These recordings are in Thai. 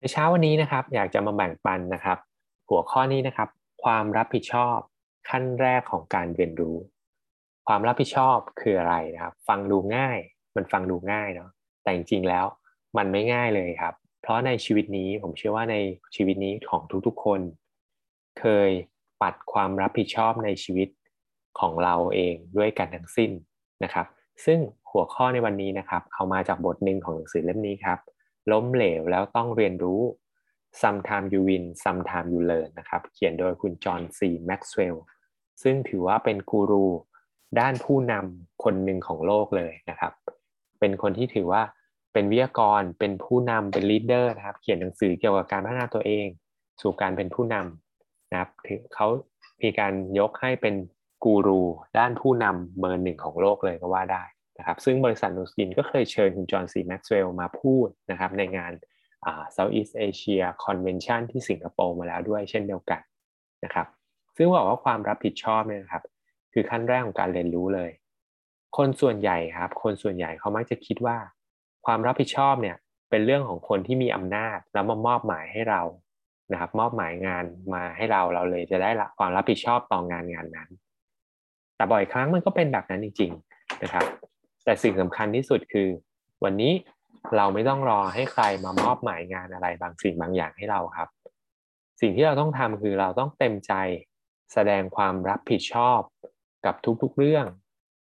ในเช้าวันนี้นะครับอยากจะมาแบ่งปันนะครับหัวข้อนี้นะครับความรับผิดชอบขั้นแรกของการเรียนรู้ความรับผิดชอบคืออะไรนะครับฟังดูง่ายมันฟังดูง่ายเนาะแต่จริงๆแล้วมันไม่ง่ายเลยครับเพราะในชีวิตนี้ผมเชื่อว่าในชีวิตนี้ของทุกๆคนเคยปัดความรับผิดชอบในชีวิตของเราเองด้วยกันทั้งสิ้นนะครับซึ่งหัวข้อในวันนี้นะครับเอามาจากบทหนึ่งของหนังสือเล่มนี้ครับล้มเหลวแล้วต้องเรียนรู้ Sometimes you win, sometimes you learn นะครับเขียนโดยคุณจอห์นซีแม็กซ์เวลล์ซึ่งถือว่าเป็นกูรูด้านผู้นำคนหนึ่งของโลกเลยนะครับเป็นคนที่ถือว่าเป็นวิทยากรเป็นผู้นำเป็นลีดเดอร์นะครับเขียนหนังสือเกี่ยวกับการพัฒนาตัวเองสู่การเป็นผู้นำนะครับเขามีการยกให้เป็นกูรูด้านผู้นำเบอร์หนึ่งของโลกเลยก็ว่าได้นะครับซึ่งบริษัทนูสกินก็เคยเชิญคุณจอห์นซีแม็กซ์เวลล์มาพูดนะครับในงานSouth East Asia Convention ที่สิงคโปร์มาแล้วด้วยเช่นเดียวกันนะครับซึ่งบอกว่าความรับผิดชอบเนี่ยนะครับคือขั้นแรกของการเรียนรู้เลยคนส่วนใหญ่เขามักจะคิดว่าความรับผิดชอบเนี่ยเป็นเรื่องของคนที่มีอำนาจแล้วมอบหมายให้เรานะครับมอบหมายงานมาให้เราเลยจะได้รับความรับผิดชอบต่องานนั้นแต่บ่อยครั้งมันก็เป็นแบบนั้นจริงๆนะครับแต่สิ่งสำคัญที่สุดคือวันนี้เราไม่ต้องรอให้ใครมามอบหมายงานอะไรบางสิ่งบางอย่างให้เราครับสิ่งที่เราต้องทำคือเราต้องเต็มใจแสดงความรับผิดชอบกับทุกๆเรื่อง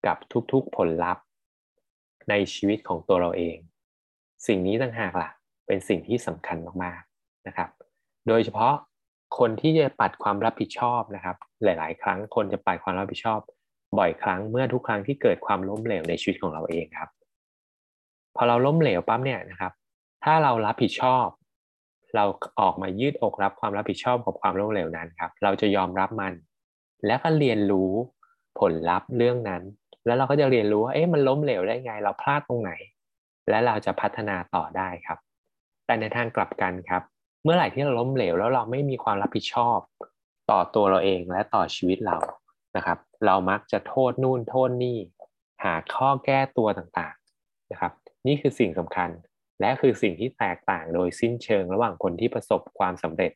กับทุกๆผลลัพธ์ในชีวิตของตัวเราเองสิ่งนี้ต่างหากล่ะเป็นสิ่งที่สำคัญมากๆนะครับโดยเฉพาะคนที่จะปัดความรับผิดชอบนะครับหลายๆครั้งคนจะปัดความรับผิดชอบบ่อยครั้งเมื่อทุกครั้งที่เกิดความล้มเหลวในชีวิตของเราเองครับพอเราล้มเหลวปั๊บเนี่ยนะครับถ้าเรารับผิดชอบเราออกมายืดอกรับความรับผิดชอบกับความล้มเหลวนั้นครับเราจะยอมรับมันและก็เรียนรู้ผลลัพธ์เรื่องนั้นแล้วเราก็จะเรียนรู้ว่ามันล้มเหลวได้ไงเราพลาดตรงไหนและเราจะพัฒนาต่อได้ครับแต่ในทางกลับกันครับเมื่อไหร่ที่เราล้มเหลวแล้วเราไม่มีความรับผิดชอบต่อตัวเราเองและต่อชีวิตเรานะครับเรามักจะโทษนู่นโทษนี่หาข้อแก้ตัวต่างๆนะครับนี่คือสิ่งสำคัญและคือสิ่งที่แตกต่างโดยสิ้นเชิงระหว่างคนที่ประสบความสำเร็จ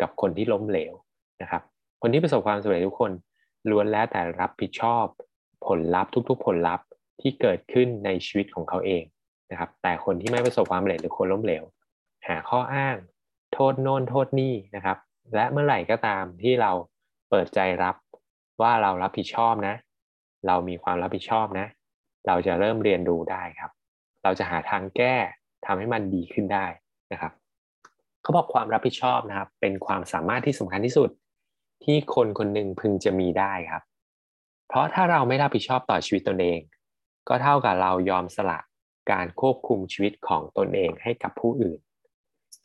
กับคนที่ล้มเหลวนะครับคนที่ประสบความสำเร็จทุกคนล้วนแล้วแต่รับผิดชอบผลลัพธ์ทุกๆผลลัพธ์ที่เกิดขึ้นในชีวิตของเขาเองนะครับแต่คนที่ไม่ประสบความสำเร็จหรือคนล้มเหลวหาข้ออ้างโทษโน่นโทษนี่นะครับและเมื่อไหร่ก็ตามที่เราเปิดใจรับว่าเรารับผิดชอบนะเรามีความรับผิดชอบนะเราจะเริ่มเรียนรู้ได้ครับเราจะหาทางแก้ทำให้มันดีขึ้นได้นะครับเขาบอกความรับผิดชอบนะครับเป็นความสามารถที่สำคัญที่สุดที่คนคนหนึ่งพึงจะมีได้ครับเพราะถ้าเราไม่รับผิดชอบต่อชีวิตตนเองก็เท่ากับเรายอมสละการควบคุมชีวิตของตนเองให้กับผู้อื่น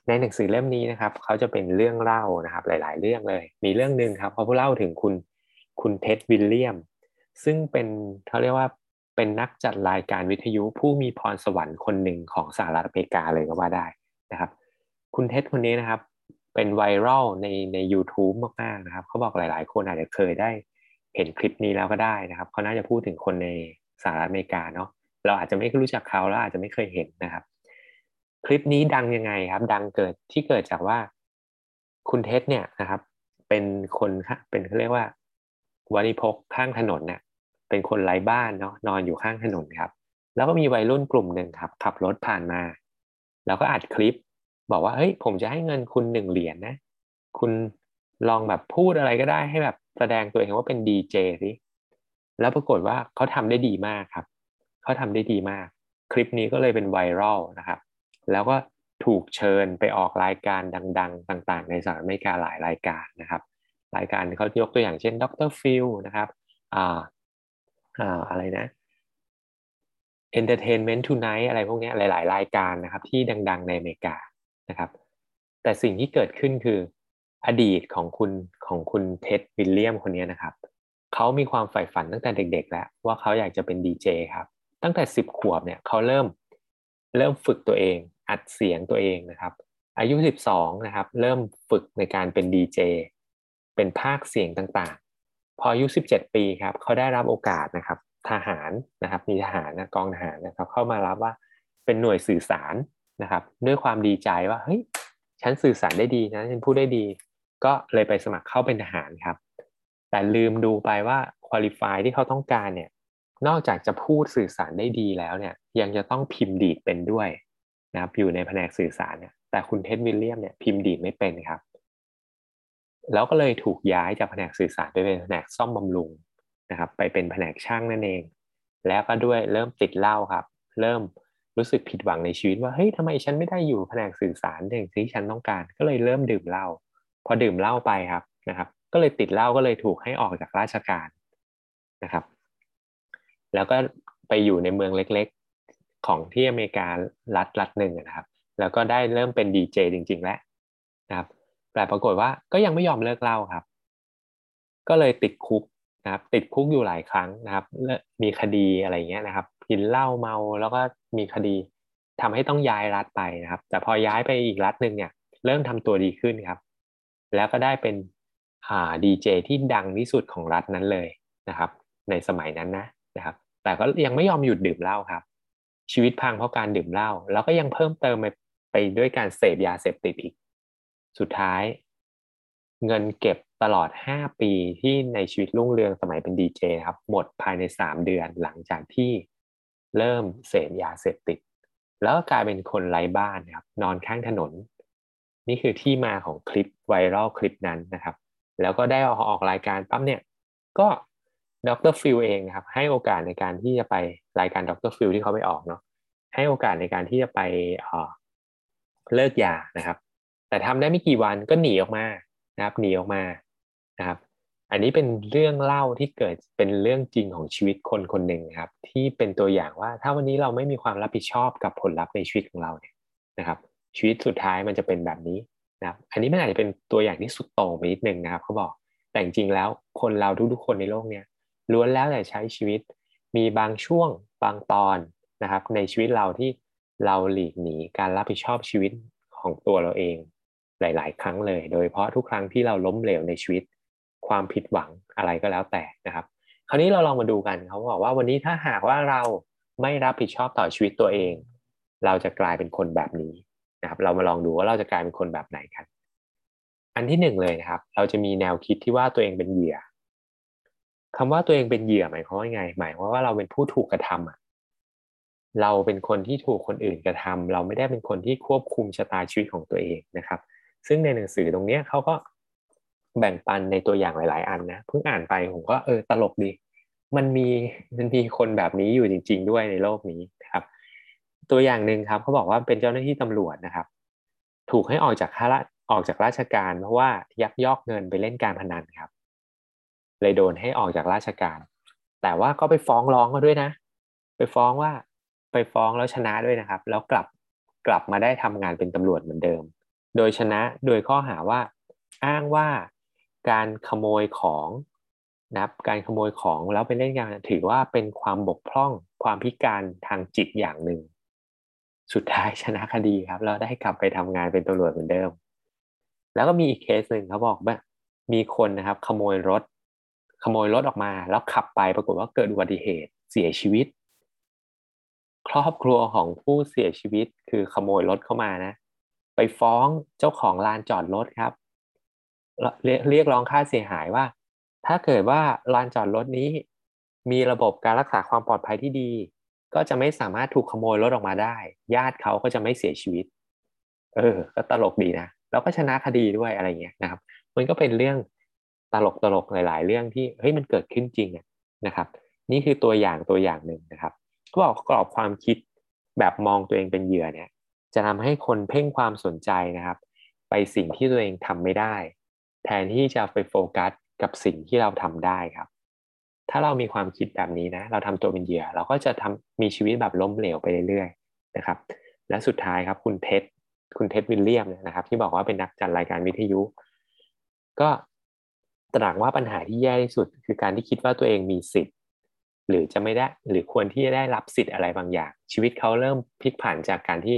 ในหนังสือเล่มนี้นะครับเขาจะเป็นเรื่องเล่านะครับหลายๆเรื่องเลยมีเรื่องนึงครับเขาเล่าถึงคุณเท็ดวิลเลียมซึ่งเป็นเขาเรียกว่าเป็นนักจัดรายการวิทยุผู้มีพรสวรรค์คนหนึ่งของสหรัฐอเมริกาเลยก็ว่าได้นะครับคุณเท็ดคนนี้นะครับเป็นไวรัลใน YouTube มากๆนะครับเขาบอกหลายๆคนอาจจะเคยได้เห็นคลิปนี้แล้วก็ได้นะครับเขาน่าจะพูดถึงคนในสหรัฐอเมริกาเนาะเราอาจจะไม่รู้จักเขาแล้วอาจจะไม่เคยเห็นนะครับคลิปนี้ดังยังไงครับดังเกิดจากว่าคุณเท็ดเนี่ยนะครับเป็นคนเป็นเขาเรียกว่าวานิพกข้างถนนเนี่ยเป็นคนไร้บ้านเนาะนอนอยู่ข้างถนนครับแล้วก็มีวัยรุ่นกลุ่มหนึ่งครับขับรถผ่านมาแล้วก็อัดคลิปบอกว่าเฮ้ยผมจะให้เงินคุณ$1นะคุณลองแบบพูดอะไรก็ได้ให้แบบแสดงตัวเองว่าเป็นดีเจสิแล้วปรากฏว่าเขาทำได้ดีมากครับเขาทำได้ดีมากคลิปนี้ก็เลยเป็นไวรัลนะครับแล้วก็ถูกเชิญไปออกรายการดังๆต่างๆในสหรัฐอเมริกาหลายรายการนะครับรายการเขายกตัวอย่างเช่นด็อกเตอร์ฟิลนะครับอะไรนะ Entertainment Tonight อะไรพวกนี้หลายๆรายการนะครับที่ดังๆในอเมริกานะครับแต่สิ่งที่เกิดขึ้นคืออดีตของคุณเท็ดวิลเลียมคนนี้นะครับเขามีความใฝ่ฝันตั้งแต่เด็กๆแล้วว่าเขาอยากจะเป็นดีเจครับตั้งแต่10ขวบเนี่ยเขาเริ่มฝึกตัวเองอัดเสียงตัวเองนะครับอายุ12นะครับเริ่มฝึกในการเป็นดีเจเป็นพากย์เสียงต่างๆพออายุ17ปีครับเขาได้รับโอกาสนะครับทหารนะครับมีทหารนะกองทหารนะครับเข้ามารับว่าเป็นหน่วยสื่อสารนะครับด้วยความดีใจว่าเฮ้ย ฉันสื่อสารได้ดีนะฉันพูดได้ดีก็เลยไปสมัครเข้าเป็นทหารครับแต่ลืมดูไปว่าควอลิฟายที่เขาต้องการเนี่ยนอกจากจะพูดสื่อสารได้ดีแล้วเนี่ยยังจะต้องพิมพ์ดีดเป็นด้วยนะครับอยู่ในแผนกสื่อสารเนี่ยแต่คุณเท็ดวิลเลียมเนี่ยพิมพ์ดีดไม่เป็นครับแล้วก็เลยถูกย้ายจากแผนกสื่อสารไปเป็นแผนกซ่อมบำรุงนะครับไปเป็นแผนกช่างนั่นเองแล้วก็ด้วยเริ่มติดเหล้าครับเริ่มรู้สึกผิดหวังในชีวิตว่าเฮ้ยทำไมฉันไม่ได้อยู่แผนกสื่อสารอย่างที่ฉันต้องการก็เลยเริ่มดื่มเหล้าพอดื่มเหล้าไปครับนะครับก็เลยติดเหล้าก็เลยถูกให้ออกจากราชการนะครับแล้วก็ไปอยู่ในเมืองเล็กๆของที่อเมริการัฐหนึ่งนะครับแล้วก็ได้เริ่มเป็นดีเจจริงๆแล้วนะครับแต่ปรากฏว่าก็ยังไม่ยอมเลิกเหล้าครับก็เลยติดคุกนะครับติดคุกอยู่หลายครั้งนะครับมีคดีอะไรเงี้ยนะครับกินเหล้าเมาแล้วก็มีคดีทำให้ต้องย้ายรัฐไปนะครับแต่พอย้ายไปอีกรัฐหนึ่งเนี่ยเริ่มทำตัวดีขึ้นครับแล้วก็ได้เป็นดีเจที่ดังที่สุดของรัฐนั้นเลยนะครับในสมัยนั้นนะครับแต่ก็ยังไม่ยอมหยุดดื่มเหล้าครับชีวิตพังเพราะการดื่มเหล้าแล้วก็ยังเพิ่มเติมไปด้วยการเสพยาเสพติดอีกสุดท้ายเงินเก็บตลอด5ปีที่ในชีวิตรุ่งเรืองสมัยเป็นดีเจครับหมดภายใน3เดือนหลังจากที่เริ่มเสพยาเสพติดแล้วก็กลายเป็นคนไร้บ้านครับนอนข้างถนนนี่คือที่มาของคลิปไวรัลคลิปนั้นนะครับแล้วก็ได้ออกรายการปั๊บเนี่ยก็ดร.ฟิลเองนะครับให้โอกาสในการที่จะไปรายการดร.ฟิลที่เขาไปออกเนาะให้โอกาสในการที่จะไปเลิกยานะครับแต่ทำได้ไม่กี่วันก็หนีออกมานะครับหนีออกมานะครับอันนี้เป็นเรื่องเล่าที่เกิดเป็นเรื่องจริงของชีวิตคนคนหนึ่งครับที่เป็นตัวอย่างว่าถ้าวันนี้เราไม่มีความรับผิดชอบกับผลลัพธ์ในชีวิตของเราเนี่ยนะครับชีวิตสุดท้ายมันจะเป็นแบบนี้นะครับอันนี้มันอาจจะเป็นตัวอย่างที่สุดโต่งไปนิดนึงนะครับเขาบอกแต่จริงๆแล้วคนเราทุกๆคนในโลกเนี่ยล้วนแล้วแต่ใช้ชีวิตมีบางช่วงบางตอนนะครับในชีวิตเราที่เราหลีกหนีการรับผิดชอบชีวิตของตัวเราเองหลายๆครั้งเลยโดยเฉพาะทุกครั้งที่เราล้มเหลวในชีวิตความผิดหวังอะไรก็แล้วแต่นะครับคราวนี้เราลองมาดูกันเขาบอกว่าวันนี้ถ้าหากว่าเราไม่รับผิดชอบต่อชีวิตตัวเองเราจะกลายเป็นคนแบบนี้นะครับเรามาลองดูว่าเราจะกลายเป็นคนแบบไหนกันอันที่หนึ่งเลยนะครับเราจะมีแนวคิดที่ว่าตัวเองเป็นเหยื่อคำว่าตัวเองเป็นเหยื่อหมายความว่าไงหมายความว่าเราเป็นผู้ถูกกระทำเราเป็นคนที่ถูกคนอื่นกระทำเราไม่ได้เป็นคนที่ควบคุมชะตาชีวิตของตัวเองนะครับซึ่งในหนังสือตรงนี้เขาก็แบ่งปันในตัวอย่างหลายๆอันนะเพิ่งอ่านไปผมก็ตลกดีมันมีคนแบบนี้อยู่จริงๆด้วยในโลกนี้ครับตัวอย่างหนึ่งครับเขาบอกว่าเป็นเจ้าหน้าที่ตำรวจนะครับถูกให้ออกจากราชการเพราะว่ายักยอกเงินไปเล่นการพนันครับเลยโดนให้ออกจากราชการแต่ว่าก็ไปฟ้องร้องเขาด้วยนะไปฟ้องแล้วชนะด้วยนะครับแล้วกลับมาได้ทำงานเป็นตำรวจเหมือนเดิมโดยชนะโดยข้อหาว่าอ้างว่าการขโมยของนะครับการขโมยของแล้วไปเล่นการถือว่าเป็นความบกพร่องความพิการทางจิตอย่างหนึ่งสุดท้ายชนะคดีครับแล้วได้กลับไปทำงานเป็นตำรวจเหมือนเดิมแล้วก็มีอีกเคสหนึ่งเขาบอกว่ามีคนนะครับขโมยรถออกมาแล้วขับไปปรากฏว่าเกิดอุบัติเหตุเสียชีวิตครอบครัวของผู้เสียชีวิตคือขโมยรถเข้ามานะไปฟ้องเจ้าของลานจอดรถครับเรียกร้องค่าเสียหายว่าถ้าเกิดว่าลานจอดรถนี้มีระบบการรักษาความปลอดภัยที่ดีก็จะไม่สามารถถูกขโมยรถออกมาได้ญาติเขาก็จะไม่เสียชีวิตก็ตลกดีนะแล้วก็ชนะคดีด้วยอะไรเงี้ยนะครับมันก็เป็นเรื่องตลกหลายๆเรื่องที่เฮ้ยมันเกิดขึ้นจริงนะครับนี่คือตัวอย่างหนึ่งนะครับก็บอกกรอบความคิดแบบมองตัวเองเป็นเหยื่อเนี่ยจะทำให้คนเพ่งความสนใจนะครับไปสิ่งที่ตัวเองทำไม่ได้แทนที่จะไปโฟกัสกับสิ่งที่เราทำได้ครับถ้าเรามีความคิดแบบนี้นะเราทำตัวเป็นเหยื่อเราก็จะมีชีวิตแบบล้มเหลวไปเรื่อยๆนะครับและสุดท้ายครับคุณเท็ดวิลเลียมนะครับที่บอกว่าเป็นนักจัดรายการวิทยุก็ตระหนักว่าปัญหาที่แย่ที่สุดคือการที่คิดว่าตัวเองมีสิทธิ์หรือจะไม่ได้หรือควรที่จะได้รับสิทธิ์อะไรบางอย่างชีวิตเขาเริ่มพลิกผันจากการที่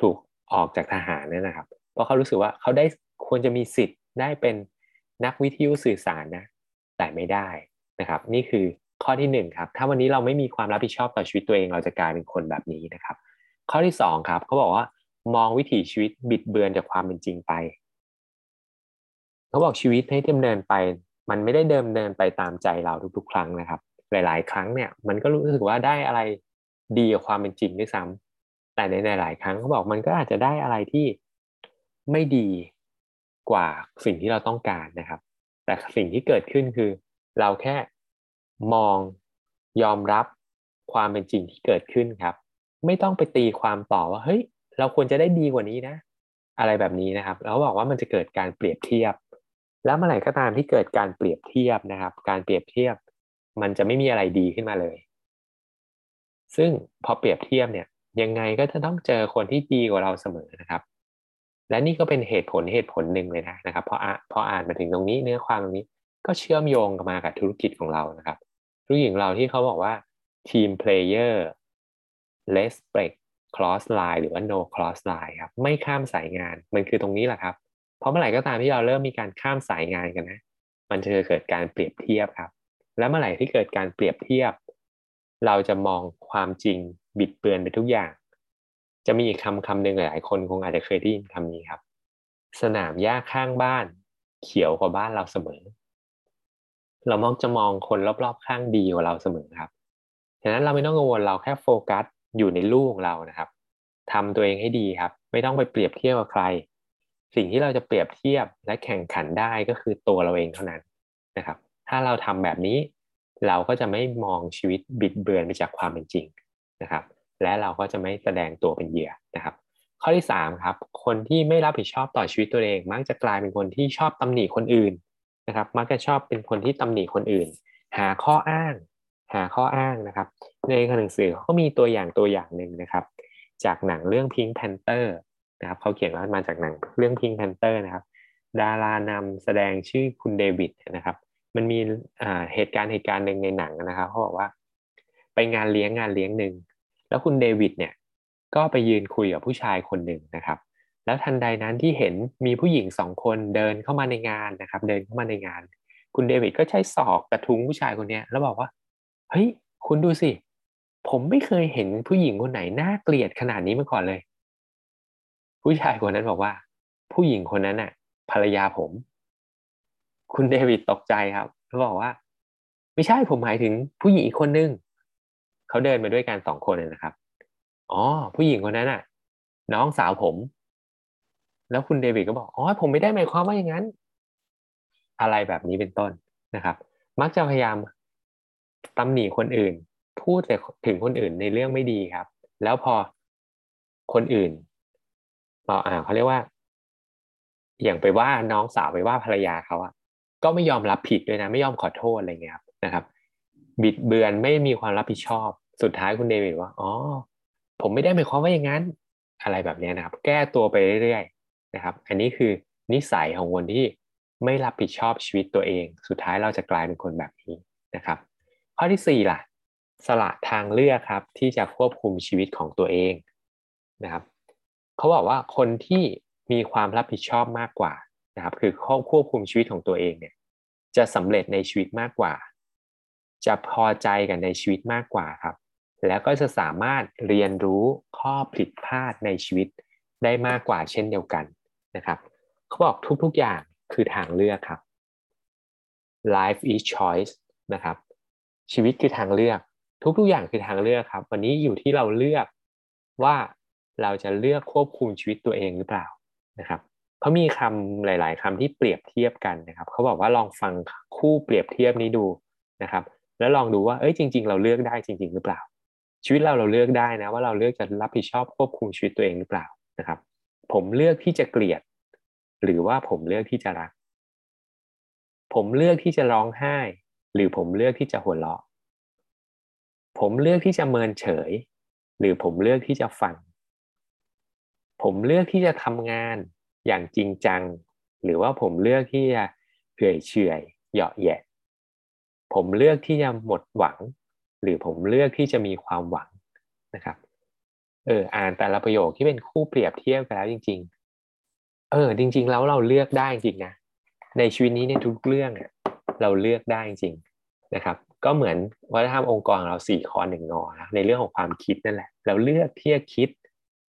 ถูกออกจากทหารเนี่ยนะครับเพราะเขารู้สึกว่าเขาได้ควรจะมีสิทธิ์ได้เป็นนักวิทยุสื่อสารนะแต่ไม่ได้นะครับนี่คือข้อที่หนึ่งครับถ้าวันนี้เราไม่มีความรับผิดชอบต่อชีวิตตัวเองเราจะกลายเป็นคนแบบนี้นะครับข้อที่สองครับเขาบอกว่า มองวิถีชีวิตบิดเบือนจากความเป็นจริงไปเขาบอกชีวิตให้ดำเนินไปมันไม่ได้ดำเนินไปตามใจเราทุกๆครั้งนะครับหลายๆครั้งเนี่ยมันก็รู้สึกว่าได้อะไรดีกว่าความเป็นจริงด้วยซ้ำแต่ในหลายๆครั้งเขาบอกมันก็อาจจะได้อะไรที่ไม่ดีกว่าสิ่งที่เราต้องการนะครับแต่สิ่งที่เกิดขึ้นคือเราแค่มองยอมรับความเป็นจริงที่เกิดขึ้นครับไม่ต้องไปตีความต่อว่าเฮ้ยเราควรจะได้ดีกว่านี้นะอะไรแบบนี้นะครับเขาบอกว่ามันจะเกิดการเปรียบเทียบแล้วเมื่อไหร่ก็ตามที่เกิดการเปรียบเทียบนะครับการเปรียบเทียบมันจะไม่มีอะไรดีขึ้นมาเลยซึ่งพอเปรียบเทียบเนี่ยยังไงก็จะต้องเจอคนที่ดีกว่าเราเสมอนะครับและนี่ก็เป็นเหตุผลหนึ่งเลยนะครับพออ่านมาถึงตรงนี้เนื้อความตรงนี้ก็เชื่อมโยงกันมากับธุรกิจของเรานะครับธุรกิจของเราที่เขาบอกว่า team player less break cross line หรือว่า no cross line ครับไม่ข้ามสายงานมันคือตรงนี้แหละครับเพราะเมื่อไหร่ก็ตามที่เราเริ่มมีการข้ามสายงานกันนะมันจะเกิดการเปรียบเทียบครับและเมื่อไหร่ที่เกิดการเปรียบเทียบเราจะมองความจริงบิดเบือนไปทุกอย่างจะมีอีกคำหนึ่งหลายคนคงอาจจะเคยได้ยินคำนี้ครับสนามหญ้าข้างบ้านเขียวกว่าบ้านเราเสมอเรามักจะมองคนรอบๆข้างดีกว่าเราเสมอครับฉะนั้นเราไม่ต้องกังวลเราแค่โฟกัสอยู่ในลูกของเรานะครับทำตัวเองให้ดีครับไม่ต้องไปเปรียบเทียบกับใครสิ่งที่เราจะเปรียบเทียบและแข่งขันได้ก็คือตัวเราเองเท่านั้นนะครับถ้าเราทำแบบนี้เราก็จะไม่มองชีวิตบิดเบือนไปจากความเป็นจริงนะครับและเราก็จะไม่แสดงตัวเป็นเหยื่อนะครับข้อที่3ครับคนที่ไม่รับผิดชอบต่อชีวิตตัวเองมักจะกลายเป็นคนที่ชอบตำหนิคนอื่นนะครับมักจะชอบเป็นคนที่ตำหนิคนอื่นหาข้ออ้างนะครับในหนังสือเขามีตัวอย่างหนึ่งนะครับจากหนังเรื่อง Pink Panther นะครับเขาเขียนว่ามาจากหนังเรื่อง Pink Panther นะครับดารานำแสดงชื่อคุณเดวิดนะครับมันมีเหตุการณ์หนึ่งในหนังนะครับเขาบอกว่าไปงานเลี้ยงหนึ่งแล้วคุณเดวิดเนี่ยก็ไปยืนคุยกับผู้ชายคนหนึ่งนะครับแล้วทันใดนั้นที่เห็นมีผู้หญิง2คนเดินเข้ามาในงานนะครับเดินเข้ามาในงานคุณเดวิดก็ใช้ศอกกระทุ้งผู้ชายคนนี้แล้วบอกว่าเฮ้ยคุณดูสิผมไม่เคยเห็นผู้หญิงคนไหนน่าเกลียดขนาดนี้มาก่อนเลยผู้ชายคนนั้นบอกว่าผู้หญิงคนนั้นน่ะภรรยาผมคุณเดวิดตกใจครับเขาบอกว่าไม่ใช่ผมหมายถึงผู้หญิงอีกคนนึงเขาเดินมาด้วยกัน2คนนะครับอ๋อผู้หญิงคนนั้นน่ะน้องสาวผมแล้วคุณเดวิดก็บอกอ๋อผมไม่ได้หมายความว่าอย่างนั้นอะไรแบบนี้เป็นต้นนะครับมักจะพยายามตำหนิคนอื่นพูดแต่ถึงคนอื่นในเรื่องไม่ดีครับแล้วพอคนอื่นเขาเรียกว่าอย่างไปว่าน้องสาวไปว่าภรรยาเขาอ่ะก็ไม่ยอมรับผิดด้วยนะไม่ยอมขอโทษอะไรเงี้ยนะครับบิดเบือนไม่มีความรับผิดชอบสุดท้ายคุณเดวิดว่าอ๋อผมไม่ได้หมายความว่าอย่างนั้นอะไรแบบนี้นะครับแก้ตัวไปเรื่อยๆนะครับอันนี้คือนิสัยของคนที่ไม่รับผิดชอบชีวิตตัวเองสุดท้ายเราจะกลายเป็นคนแบบนี้นะครับข้อที่4ล่ะสละทางเลือกครับที่จะควบคุมชีวิตของตัวเองนะครับเขาบอกว่าคนที่มีความรับผิดชอบมากกว่านะครับคือควบคุมชีวิตของตัวเองเนี่ยจะสำเร็จในชีวิตมากกว่าจะพอใจกันในชีวิตมากกว่าครับแล้วก็จะสามารถเรียนรู้ข้อผิดพลาดในชีวิตได้มากกว่าเช่นเดียวกันนะครับเขาบอกทุกๆอย่างคือทางเลือกครับ life is choice นะครับชีวิตคือทางเลือกทุกๆอย่างคือทางเลือกครับวันนี้อยู่ที่เราเลือกว่าเราจะเลือกควบคุมชีวิตตัวเองหรือเปล่านะครับเขามีคำหลายๆคำที่เปรียบเทียบกันนะครับเขาบอกว่าลองฟังคู่เปรียบเทียบนี้ดูนะครับแล้วลองดูว่าเอ้ยจริงๆเราเลือกได้จริงๆหรือเปล่าชีวิตเราเลือกได้นะว่าเราเลือกจะรับผิดชอบควบคุมชีวิตตัวเองหรือเปล่านะครับผมเลือกที่จะเกลียดหรือว่าผมเลือกที่จะรักผมเลือกที่จะร้องไห้หรือผมเลือกที่จะหัวเราะผมเลือกที่จะเมินเฉยหรือผมเลือกที่จะฟังผมเลือกที่จะทำงานอย่างจริงจังหรือว่าผมเลือกที่จะเผื่อยเฉยเหยาะแยะผมเลือกที่จะหมดหวังหรือผมเลือกที่จะมีความหวังนะครับอ่านแต่ละประโยคที่เป็นคู่เปรียบเทียบกันแล้วจริงๆจริงๆแล้วเราเลือกได้จริงนะในชีวิตนี้ในทุกเรื่องเนี่ยเราเลือกได้จริงนะครับก็เหมือนวัฒนธรรมองค์กรเรา4 ข้อ 1 งอในเรื่องของความคิดนั่นแหละเราเลือกที่จะคิด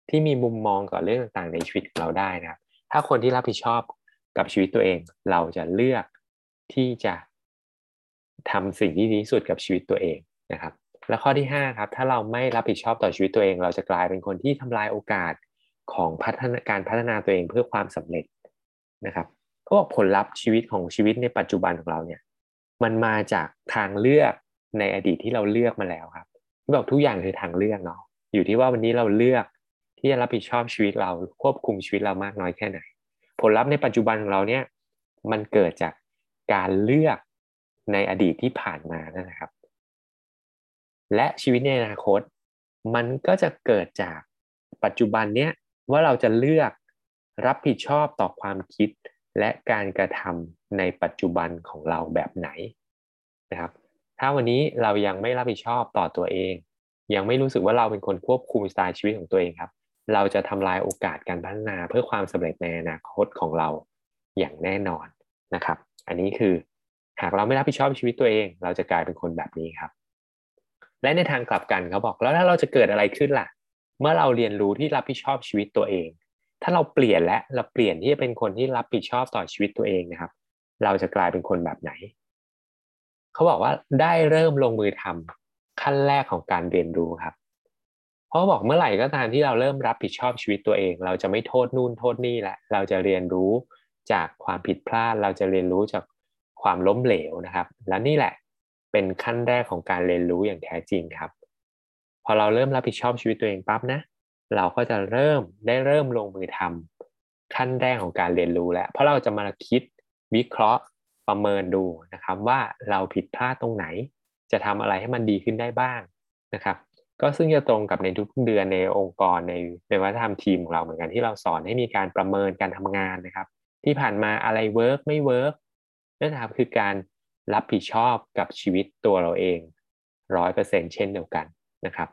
ที่มีมุมมองกับเรื่องต่างๆในชีวิตของเราได้นะครับถ้าคนที่รับผิดชอบกับชีวิตตัวเองเราจะเลือกที่จะทำสิ่งที่ดีที่สุดกับชีวิตตัวเองนะครับและข้อที่5ครับถ้าเราไม่รับผิดชอบต่อชีวิตตัวเองเราจะกลายเป็นคนที่ทำลายโอกาสของการพัฒนาตัวเองเพื่อความสำเร็จนะครับเขาบอกผลลัพธ์ชีวิตของชีวิตในปัจจุบันของเราเนี่ยมันมาจากทางเลือกในอดีตที่เราเลือกมาแล้วครับที่บอกทุกอย่างคือทางเลือกเนาะอยู่ที่ว่าวันนี้เราเลือกที่จะรับผิดชอบชีวิตเราควบคุมชีวิตเรามากน้อยแค่ไหนผลลัพธ์ในปัจจุบันของเราเนี่ยมันเกิดจากการเลือกในอดีตที่ผ่านมานะครับและชีวิตในอนาคตมันก็จะเกิดจากปัจจุบันเนี้ยว่าเราจะเลือกรับผิดชอบต่อความคิดและการกระทำในปัจจุบันของเราแบบไหนนะครับถ้าวันนี้เรายังไม่รับผิดชอบต่อตัวเองยังไม่รู้สึกว่าเราเป็นคนควบคุมสไตล์ชีวิตของตัวเองครับเราจะทำลายโอกาสการพัฒนาเพื่อความสำเร็จในอนาคตของเราอย่างแน่นอนนะครับอันนี้คือหากเราไม่รับผิดชอบชีวิตตัวเองเราจะกลายเป็นคนแบบนี้ครับและในทางกลับกันเขาบอกแล้วถ้าเราจะเกิดอะไรขึ้นล่ะเมื่อเราเรียนรู้ที่รับผิดชอบชีวิตตัวเองถ้าเราเปลี่ยนและเราเปลี่ยนที่จะเป็นคนที่รับผิดชอบต่อชีวิตตัวเองนะครับเราจะกลายเป็นคนแบบไหนเขาบอกว่าได้เริ่มลงมือทำขั้นแรกของการเรียนรู้ครับเพราะบอกเมื่อไหร่ก็ตามที่เราเริ่มรับผิดชอบชีวิตตัวเองเราจะไม่โทษนู่นโทษนี่และเราจะเรียนรู้จากความผิดพลาดเราจะเรียนรู้จากความล้มเหลวนะครับและนี่แหละเป็นขั้นแรกของการเรียนรู้อย่างแท้จริงครับพอเราเริ่มรับผิดชอบชีวิตตัวเองปั๊บนะเราก็จะเริ่มลงมือทำขั้นแรกของการเรียนรู้แล้วเพราะเราจะมาคิดวิเคราะห์ประเมินดูนะครับว่าเราผิดพลาดตรงไหนจะทำอะไรให้มันดีขึ้นได้บ้างนะครับก็ซึ่งจะตรงกับในทุกเดือนในองค์กรในวัฒนธรรมทีมของเราเหมือนกันที่เราสอนให้มีการประเมินการทำงานนะครับที่ผ่านมาอะไรเวิร์กไม่เวิร์กนั่นนะครับคือการรับผิดชอบกับชีวิตตัวเราเอง 100% เช่นเดียวกันนะครับ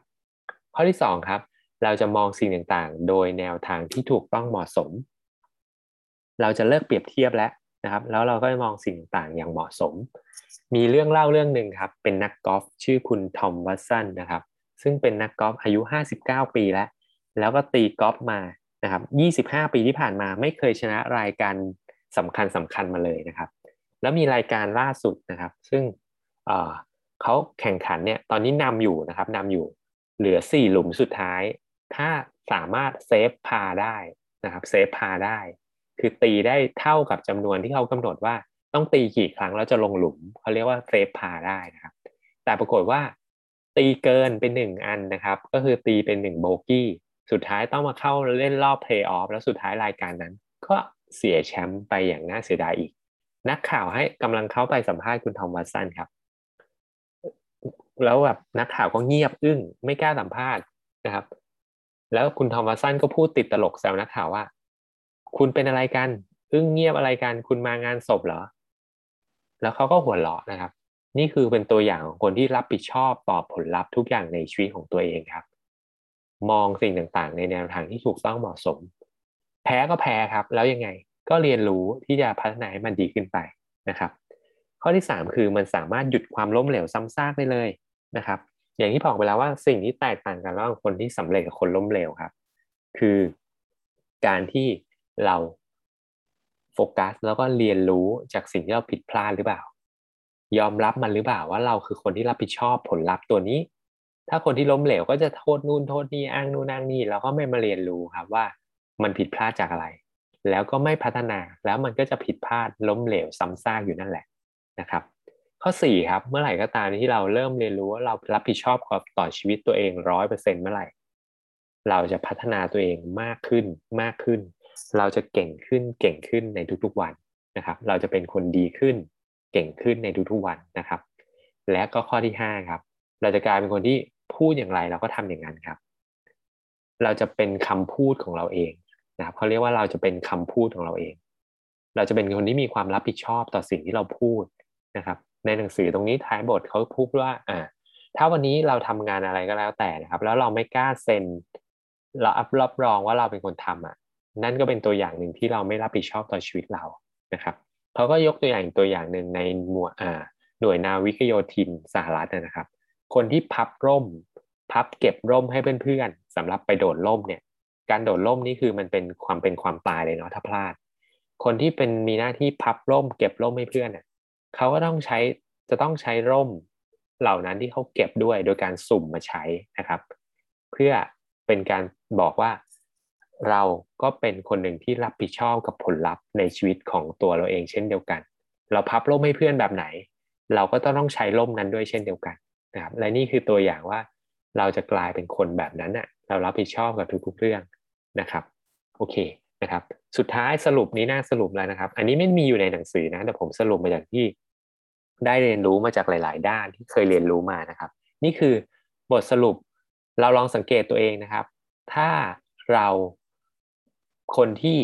ข้อที่2ครับเราจะมองสิ่งต่างๆโดยแนวทางที่ถูกต้องเหมาะสมเราจะเลิกเปรียบเทียบแล้วนะครับแล้วเราก็มองสิ่งต่างๆอย่างเหมาะสมมีเรื่องเล่าเรื่องนึงครับเป็นนักกอล์ฟชื่อคุณทอมวัตสันนะครับซึ่งเป็นนักกอล์ฟอายุ59ปีแล้วก็ตีกอล์ฟมานะครับ25ปีที่ผ่านมาไม่เคยชนะรายการสำคัญมาเลยนะครับแล้วมีรายการล่าสุดนะครับซึ่งเขาแข่งขันเนี่ยตอนนี้นำอยู่เหลือ4หลุมสุดท้ายถ้าสามารถเซฟพาได้นะครับเซฟพาได้คือตีได้เท่ากับจำนวนที่เขากำหนดว่าต้องตีกี่ครั้งแล้วจะลงหลุมเขาเรียกว่าเซฟพาได้นะครับแต่ปรากฏว่าตีเกินเป็น1อันนะครับก็คือตีเป็น1โบกี้สุดท้ายต้องมาเข้าเล่นรอบเพลย์ออฟแล้วสุดท้ายรายการนั้นก็เสียแชมป์ไปอย่างน่าเสียดายอีกนักข่าวให้กำลังเข้าไปสัมภาษณ์คุณทอมวัตสันครับแล้วแบบนักข่าวก็เงียบอึ้งไม่กล้าสัมภาษณ์นะครับแล้วคุณทอมวัตสันก็พูดติดตลกแซวนักข่าวว่าคุณเป็นอะไรกันอึ้งเงียบอะไรกันคุณมางานศพเหรอแล้วเขาก็หัวเราะนะครับนี่คือเป็นตัวอย่างของคนที่รับผิดชอบต่อผลลัพธ์ทุกอย่างในชีวิตของตัวเองครับมองสิ่งต่างๆในแนวทางที่ถูกต้องเหมาะสมแพ้ก็แพ้ครับแล้วยังไงก็เรียนรู้ที่จะพัฒนาให้มันดีขึ้นไปนะครับข้อที่3คือมันสามารถหยุดความล้มเหลวซ้ำซากได้เลยนะครับอย่างที่บอกไปแล้วว่าสิ่งที่แตกต่างกันระหว่างคนที่สำเร็จกับคนล้มเหลวครับคือการที่เราโฟกัสแล้วก็เรียนรู้จากสิ่งที่เราผิดพลาดหรือเปล่ายอมรับมันหรือเปล่าว่าเราคือคนที่รับผิดชอบผลลัพธ์ตัวนี้ถ้าคนที่ล้มเหลวก็จะโทษนู่นโทษนี่อ้างนู่นอ้างนี่แล้วก็ไม่มาเรียนรู้ครับว่ามันผิดพลาดจากอะไรแล้วก็ไม่พัฒนาแล้วมันก็จะผิดพลาดล้มเหลวซ้ำซากอยู่นั่นแหละนะครับข้อ4ครับเมื่อไหร่ก็ตามที่เราเริ่มเรียนรู้ว่าเรารับผิดชอบต่อชีวิตตัวเอง 100% เมื่อไหร่เราจะพัฒนาตัวเองมากขึ้นเราจะเก่งขึ้นในทุกๆวันนะครับเราจะเป็นคนดีขึ้นเก่งขึ้นในทุกๆวันนะครับและก็ข้อที่5ครับเราจะกลายเป็นคนที่พูดอย่างไรเราก็ทำอย่างนั้นครับเราจะเป็นคำพูดของเราเองนะครับเขาเรียกว่าเราจะเป็นคำพูดของเราเองเราจะเป็นคนที่มีความรับผิดชอบต่อสิ่งที่เราพูดนะครับในหนังสือตรงนี้ท้ายบทเขาพูดว่าถ้าวันนี้เราทำงานอะไรก็แล้วแต่นะครับแล้วเราไม่กล้าเซ็นเรารับรองว่าเราเป็นคนทำนั่นก็เป็นตัวอย่างหนึ่งที่เราไม่รับผิดชอบต่อชีวิตเรานะครับเขาก็ยกตัวอย่างหนึ่งในหน่วยนาวิกโยธินสหรัฐนะครับคนที่พับเก็บร่มให้เพื่อนๆสำหรับไปโดดร่มเนี่ย การโดดร่มนี่คือมันเป็นความตายเลยเนาะถ้าพลาดคนที่เป็นมีหน้าที่พับร่มเก็บร่มให้เพื่อนเนี่ยเขาก็จะต้องใช้ร่มเหล่านั้นที่เขาเก็บด้วยโดยการสุ่มมาใช้นะครับเพื่อเป็นการบอกว่าเราก็เป็นคนหนึ่งที่รับผิดชอบกับผลลัพธ์ในชีวิตของตัวเราเองเช่นเดียวกันเราพับร่มให้เพื่อนแบบไหนเราก็ต้องใช้ร่มนั้นด้วยเช่นเดียวกันนะครับและนี่คือตัวอย่างว่าเราจะกลายเป็นคนแบบนั้นน่ะเรารับผิดชอบกับทุกๆเรื่องนะครับโอเคนะครับสุดท้ายสรุปนี้น่าสรุปแล้วนะครับอันนี้ไม่มีอยู่ในหนังสือนะแต่ผมสรุปมาจากที่ได้เรียนรู้มาจากหลายๆด้านที่เคยเรียนรู้มานะครับนี่คือบทสรุปเราลองสังเกตตัวเองนะครับถ้าเราคนที่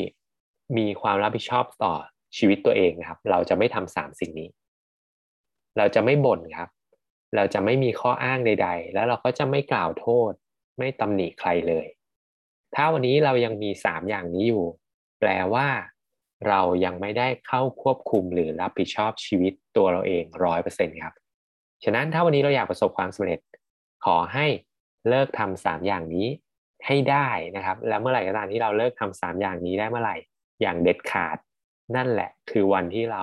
มีความรับผิดชอบต่อชีวิตตัวเองนะครับเราจะไม่ทำ3สิ่งนี้เราจะไม่บ่นครับเราจะไม่มีข้ออ้างใดๆแล้วเราก็จะไม่กล่าวโทษไม่ตำหนิใครเลยถ้าวันนี้เรายังมี3อย่างนี้อยู่แปลว่าเรายังไม่ได้เข้าควบคุมหรือรับผิดชอบชีวิตตัวเราเอง 100% ครับฉะนั้นถ้าวันนี้เราอยากประสบความสำเร็จขอให้เลิกทำ3อย่างนี้ให้ได้นะครับแล้วเมื่อไหร่ก็ตามที่เราเลิกทำ3อย่างนี้ได้เมื่อไหร่อย่างเด็ดขาดนั่นแหละคือวันที่เรา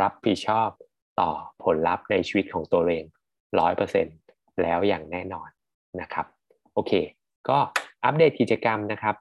รับผิดชอบต่อผลลัพธ์ในชีวิตของตัวเอง 100% แล้วอย่างแน่นอนนะครับโอเคก็อัปเดตกิจกรรมนะครับ